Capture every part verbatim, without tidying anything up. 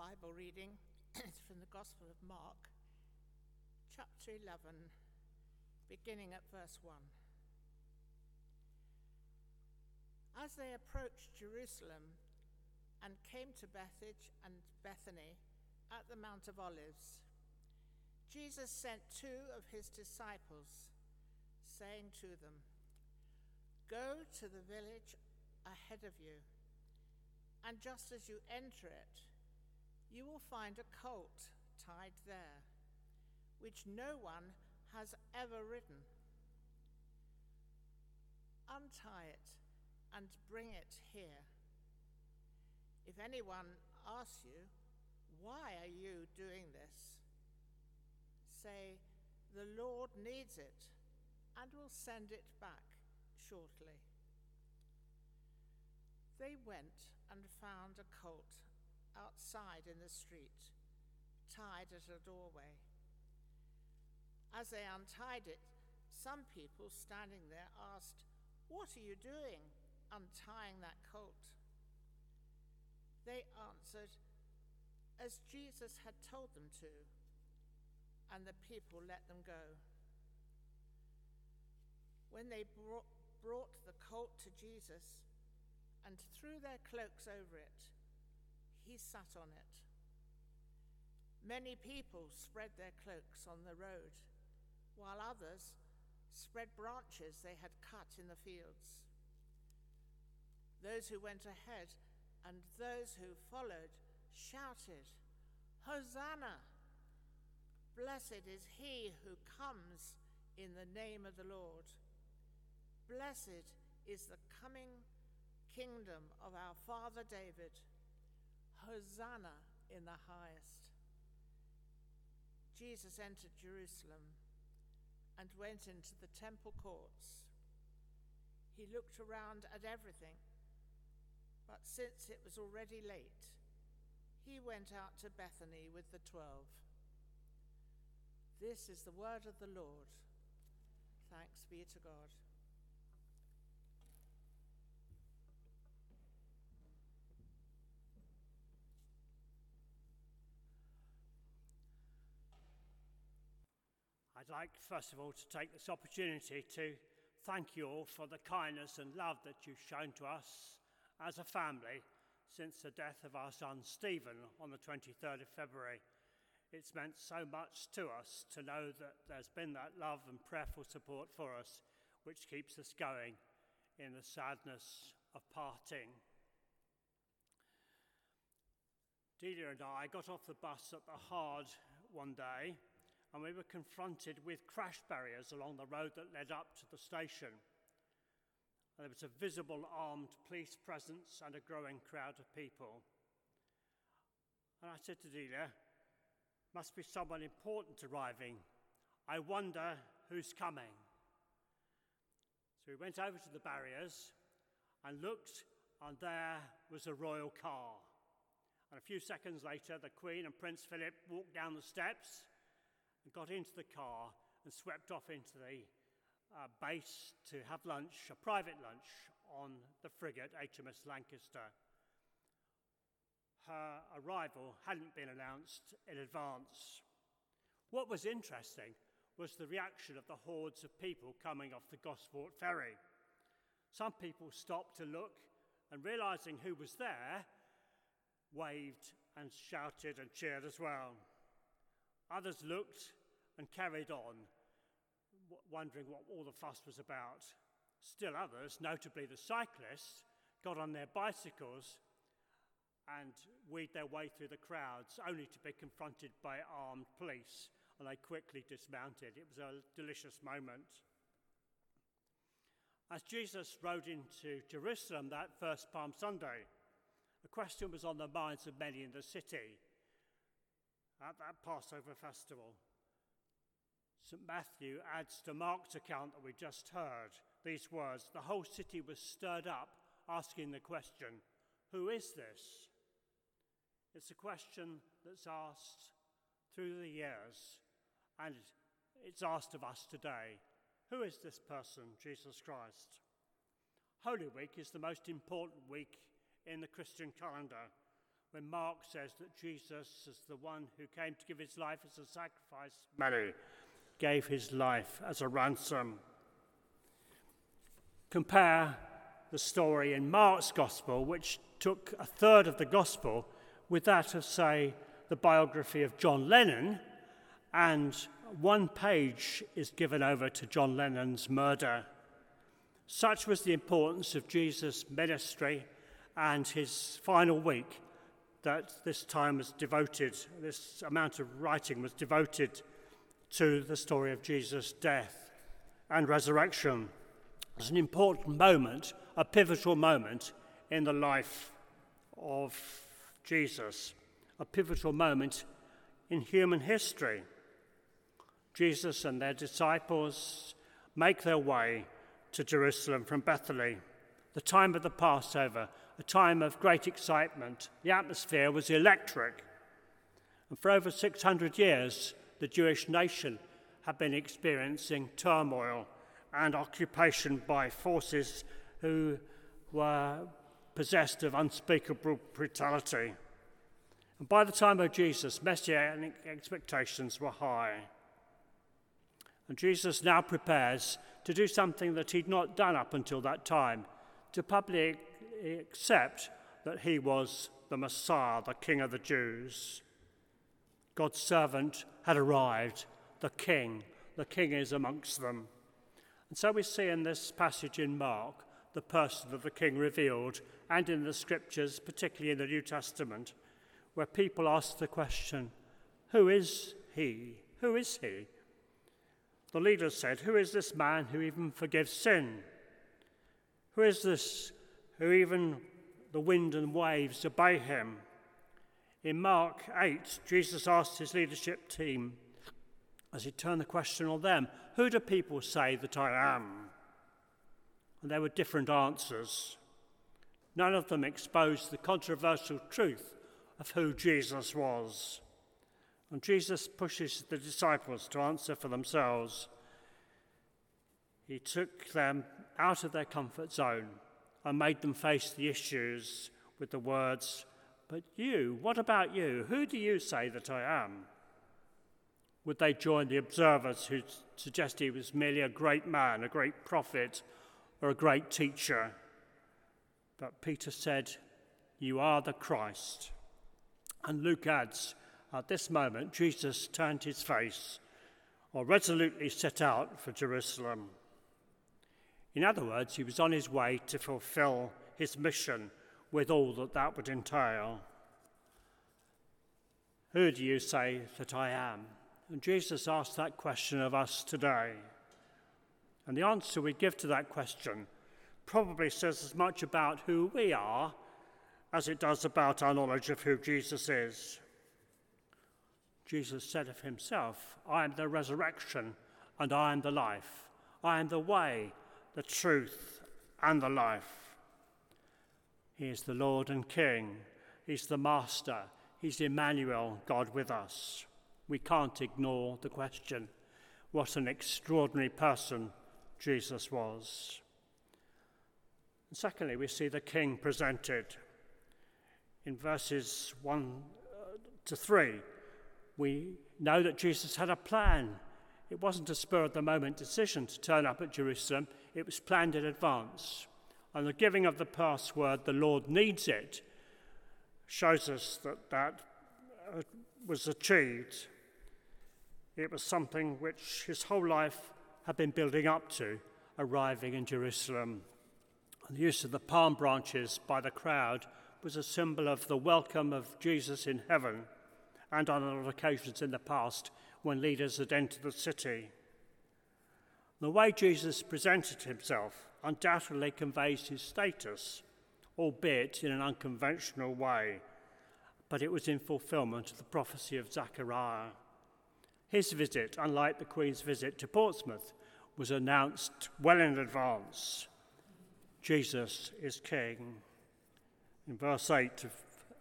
Bible reading is from the Gospel of Mark, chapter eleven, beginning at verse one. As they approached Jerusalem and came to Bethage and Bethany at the Mount of Olives, Jesus sent two of his disciples, saying to them, "Go to the village ahead of you, and just as you enter it, you will find a colt tied there, which no one has ever ridden. Untie it and bring it here. If anyone asks you, 'Why are you doing this?' say, 'The Lord needs it and will send it back shortly.'" They went and found a colt outside in the street, tied at a doorway. As they untied it, some people standing there asked, "What are you doing, untying that colt?" They answered, as Jesus had told them to, and the people let them go. When they brought the colt to Jesus and threw their cloaks over it, he sat on it. Many people spread their cloaks on the road, while others spread branches they had cut in the fields. Those who went ahead and those who followed shouted, "Hosanna! Blessed is he who comes in the name of the Lord. Blessed is the coming kingdom of our father David. Hosanna in the highest." Jesus entered Jerusalem and went into the temple courts. He looked around at everything, but since it was already late, he went out to Bethany with the twelve. This is the word of the Lord. Thanks be to God. I'd like, first of all, to take this opportunity to thank you all for the kindness and love that you've shown to us as a family since the death of our son Stephen on the twenty-third of February. It's meant so much to us to know that there's been that love and prayerful support for us, which keeps us going in the sadness of parting. Delia and I got off the bus at the Hard one day, and we were confronted with crash barriers along the road that led up to the station. And there was a visible armed police presence and a growing crowd of people. And I said to Delia, "Must be someone important arriving. I wonder who's coming." So we went over to the barriers and looked, and there was a royal car. And a few seconds later, the Queen and Prince Philip walked down the steps and got into the car and swept off into the uh, base to have lunch, a private lunch, on the frigate H M S Lancaster. Her arrival hadn't been announced in advance. What was interesting was the reaction of the hordes of people coming off the Gosport ferry. Some people stopped to look and, realising who was there, waved and shouted and cheered as well. Others looked and carried on, wondering what all the fuss was about. Still others, notably the cyclists, got on their bicycles and weaved their way through the crowds, only to be confronted by armed police, and they quickly dismounted. It was a delicious moment. As Jesus rode into Jerusalem that first Palm Sunday, the question was on the minds of many in the city. At that Passover festival, Saint Matthew adds to Mark's account that we just heard these words: "The whole city was stirred up, asking the question, 'Who is this?'" It's a question that's asked through the years, and it's asked of us today. Who is this person, Jesus Christ? Holy Week is the most important week in the Christian calendar. when Mark says that Jesus is the one who came to give his life as a sacrifice. Many gave his life as a ransom. Compare the story in Mark's Gospel, which took a third of the Gospel, with that of, say, the biography of John Lennon, and one page is given over to John Lennon's murder. Such was the importance of Jesus' ministry and his final week that this time was devoted, this amount of writing was devoted to the story of Jesus' death and resurrection. It's an important moment, a pivotal moment in the life of Jesus, a pivotal moment in human history. Jesus and their disciples make their way to Jerusalem from Bethany. The time of the Passover, a time of great excitement. The atmosphere was electric. And for over six hundred years, the Jewish nation had been experiencing turmoil and occupation by forces who were possessed of unspeakable brutality. And by the time of Jesus, messianic expectations were high. And Jesus now prepares to do something that he'd not done up until that time, to publicly accept that he was the Messiah, the King of the Jews. God's servant had arrived, the King. The King is amongst them. And so we see in this passage in Mark the person of the King revealed, and in the Scriptures, particularly in the New Testament, where people ask the question, who is he? Who is he? The leaders said, who is this man who even forgives sin? Who is this who even the wind and waves obey him? In Mark eight, Jesus asked his leadership team, as he turned the question on them, who do people say that I am? And there were different answers. None of them exposed the controversial truth of who Jesus was. And Jesus pushes the disciples to answer for themselves. He took them out of their comfort zone and made them face the issues with the words, but you, what about you? Who do you say that I am? Would they join the observers who suggest he was merely a great man, a great prophet, or a great teacher? But Peter said, you are the Christ. And Luke adds, at this moment, Jesus turned his face, or resolutely set out for Jerusalem. In other words, he was on his way to fulfill his mission with all that that would entail. Who do you say that I am? And Jesus asked that question of us today. And the answer we give to that question probably says as much about who we are as it does about our knowledge of who Jesus is. Jesus said of himself, I am the resurrection and I am the life. I am the way, the truth and the life. He is the Lord and King. He's the Master. He's Emmanuel, God with us. We can't ignore the question. What an extraordinary person Jesus was. And secondly, we see the King presented in verses one to three. We know that Jesus had a plan. It wasn't a spur-of-the-moment decision to turn up at Jerusalem. It was planned in advance. And the giving of the password, the Lord needs it, shows us that that uh, was achieved. It was something which his whole life had been building up to, arriving in Jerusalem. And the use of the palm branches by the crowd was a symbol of the welcome of Jesus in heaven, and on other occasions in the past when leaders had entered the city. The way Jesus presented himself undoubtedly conveys his status, albeit in an unconventional way, but it was in fulfilment of the prophecy of Zechariah. His visit, unlike the Queen's visit to Portsmouth, was announced well in advance. Jesus is King. In verse eight of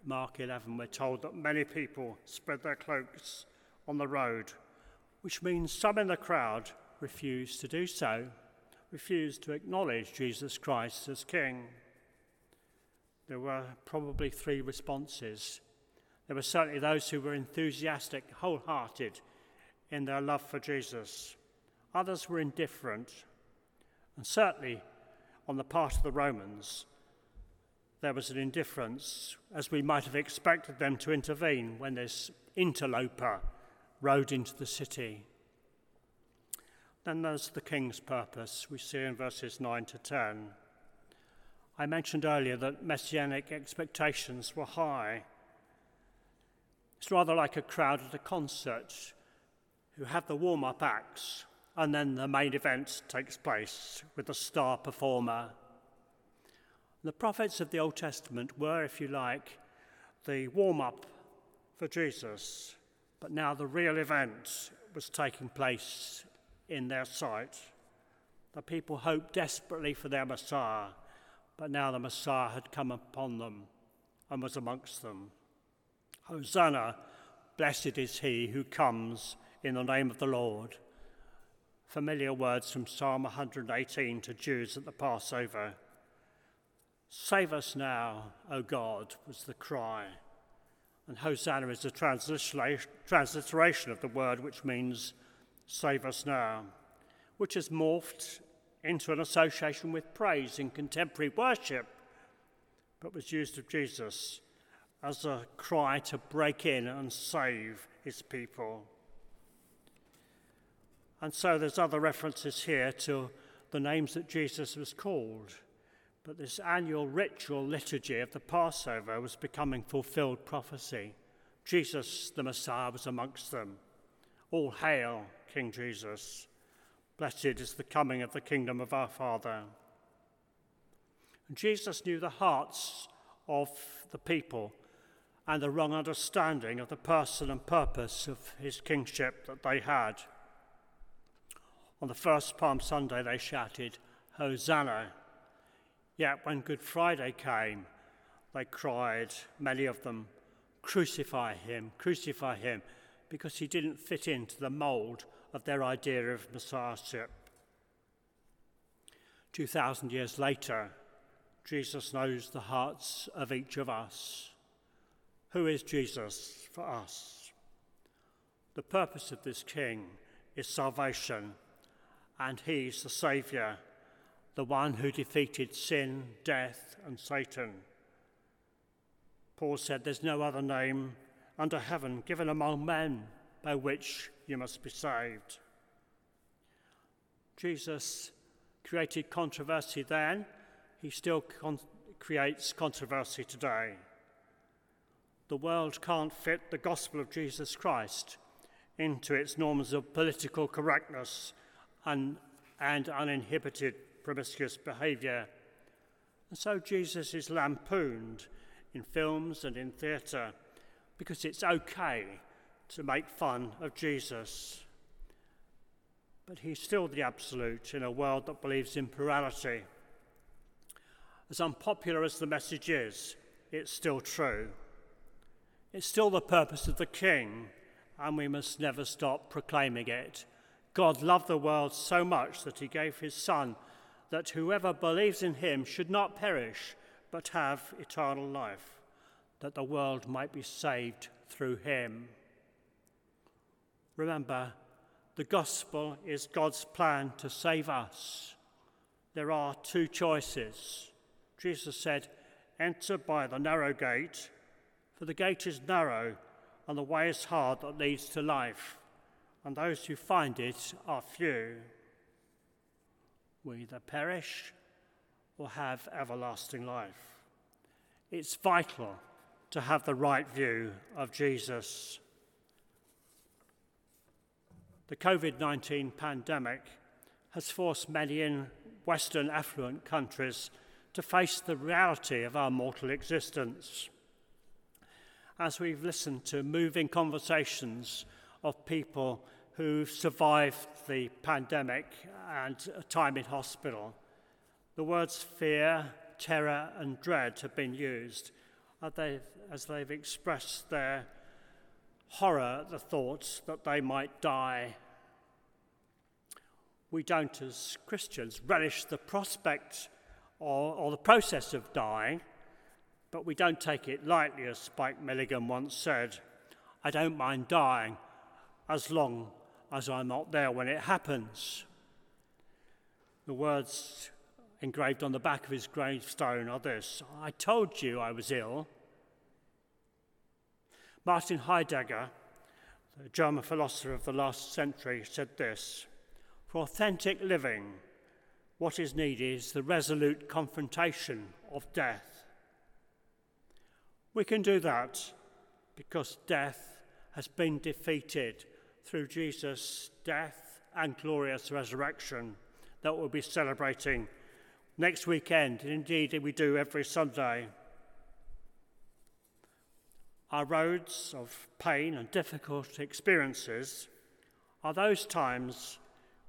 Mark eleven, we're told that many people spread their cloaks on the road, which means some in the crowd refused to do so, refused to acknowledge Jesus Christ as King. there were probably three responses. There were certainly those who were enthusiastic, wholehearted in their love for Jesus. Others were indifferent. And certainly on the part of the Romans, there was an indifference, as we might have expected them to intervene when this interloper rode into the city. Then there's the king's purpose we see in verses nine to ten. I mentioned earlier that messianic expectations were high. It's rather like a crowd at a concert who have the warm-up acts and then the main event takes place with the star performer. The prophets of the Old Testament were, if you like, the warm-up for Jesus, but now the real event was taking place in their sight. The people hoped desperately for their Messiah, but now the Messiah had come upon them and was amongst them. Hosanna, blessed is he who comes in the name of the Lord. Familiar words from Psalm one eighteen to Jews at the Passover. Save us now, O God, was the cry. And Hosanna is a transliteration of the word which means save us now, which has morphed into an association with praise in contemporary worship, but was used of Jesus as a cry to break in and save his people. And so there's other references here to the names that Jesus was called, but this annual ritual liturgy of the Passover was becoming fulfilled prophecy. Jesus, the Messiah, was amongst them. All hail, King Jesus. Blessed is the coming of the kingdom of our Father. And Jesus knew the hearts of the people and the wrong understanding of the person and purpose of his kingship that they had. On the first Palm Sunday, they shouted, Hosanna. Yet when Good Friday came, they cried, many of them, crucify him, crucify him, because he didn't fit into the mould of their idea of messiahship. Two thousand years later, Jesus knows the hearts of each of us. Who is Jesus for us? The purpose of this king is salvation, and he's the saviour, the one who defeated sin, death, and Satan. Paul said, there's no other name under heaven given among men by which you must be saved. Jesus created controversy then. He still con- creates controversy today. The world can't fit the gospel of Jesus Christ into its norms of political correctness and, and uninhibited promiscuous behaviour. And so Jesus is lampooned in films and in theatre because it's okay to make fun of Jesus. But he's still the absolute in a world that believes in plurality. As unpopular as the message is, it's still true. It's still the purpose of the king, and we must never stop proclaiming it. God loved the world so much that he gave his son, that whoever believes in him should not perish, but have eternal life, that the world might be saved through him. Remember, the gospel is God's plan to save us. There are two choices. Jesus said, enter by the narrow gate, for the gate is narrow and the way is hard that leads to life, and those who find it are few. We either perish or have everlasting life. It's vital to have the right view of Jesus. The covid nineteen pandemic has forced many in Western affluent countries to face the reality of our mortal existence. As we've listened to moving conversations of people who survived the pandemic and a time in hospital, the words fear, terror, and dread have been used as they've expressed their horror at the thoughts that they might die. We don't, as Christians, relish the prospect or, or the process of dying, But we don't take it lightly, as Spike Milligan once said, "I don't mind dying as long as I'm not there when it happens." The words engraved on the back of his gravestone are this: "I told you I was ill." Martin Heidegger, the German philosopher of the last century, said this: "For authentic living, what is needed is the resolute confrontation of death." We can do that because death has been defeated through Jesus' death and glorious resurrection that we'll be celebrating next weekend, and indeed we do every Sunday. Our roads of pain and difficult experiences are those times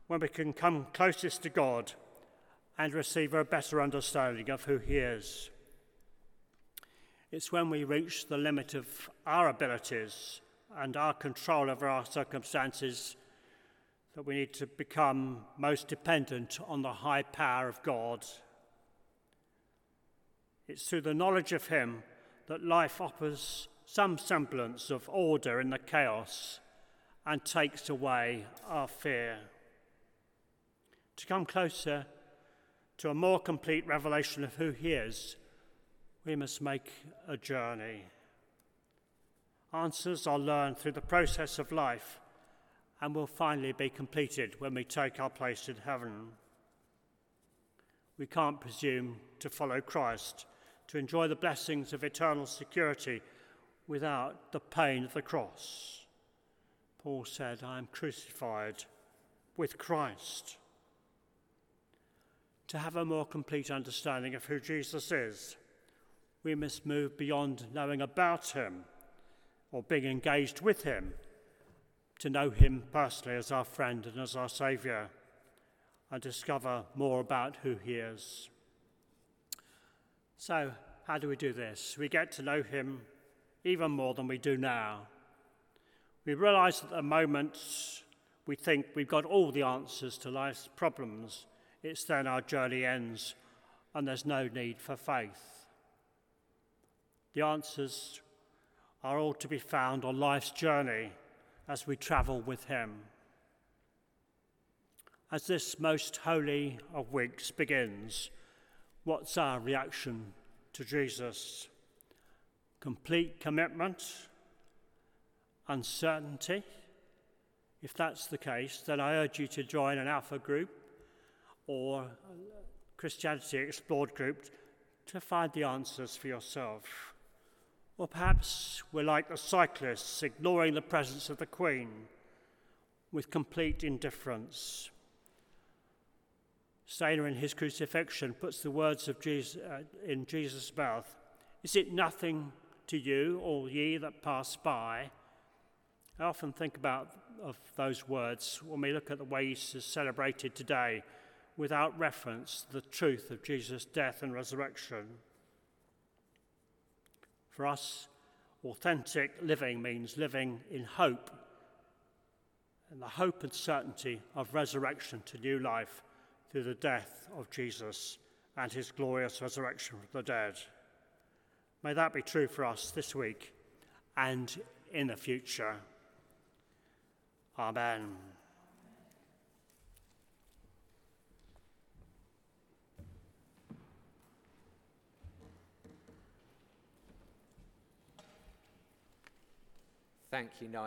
when we can come closest to God and receive a better understanding of who He is. It's when we reach the limit of our abilities and our control over our circumstances that we need to become most dependent on the high power of God. It's through the knowledge of Him that life offers some semblance of order in the chaos and takes away our fear. To come closer to a more complete revelation of who He is, we must make a journey. Answers are learned through the process of life and will finally be completed when we take our place in heaven. We can't presume to follow Christ, to enjoy the blessings of eternal security, without the pain of the cross. Paul said, "I am crucified with Christ." To have a more complete understanding of who Jesus is, we must move beyond knowing about Him or being engaged with Him to know Him personally as our friend and as our Saviour, and discover more about who He is. So, how do we do this? We get to know Him even more than we do now. We realise that at the moment we think we've got all the answers to life's problems. It's then our journey ends and there's no need for faith. The answers are all to be found on life's journey as we travel with Him. As this most holy of weeks begins, what's our reaction to Jesus? Complete commitment? Uncertainty? If that's the case, then I urge you to join an Alpha group or Christianity Explored group to find the answers for yourself. Or perhaps we're like the cyclists, ignoring the presence of the Queen with complete indifference. Stainer, in his Crucifixion, puts the words of Jesus, uh, in Jesus' mouth, "Is it nothing to you, all ye that pass by?" I often think about of those words when we look at the way Easter is celebrated today without reference to the truth of Jesus' death and resurrection. For us, authentic living means living in hope, and the hope and certainty of resurrection to new life through the death of Jesus and His glorious resurrection from the dead. May that be true for us this week and in the future. Amen. Thank you, Niall.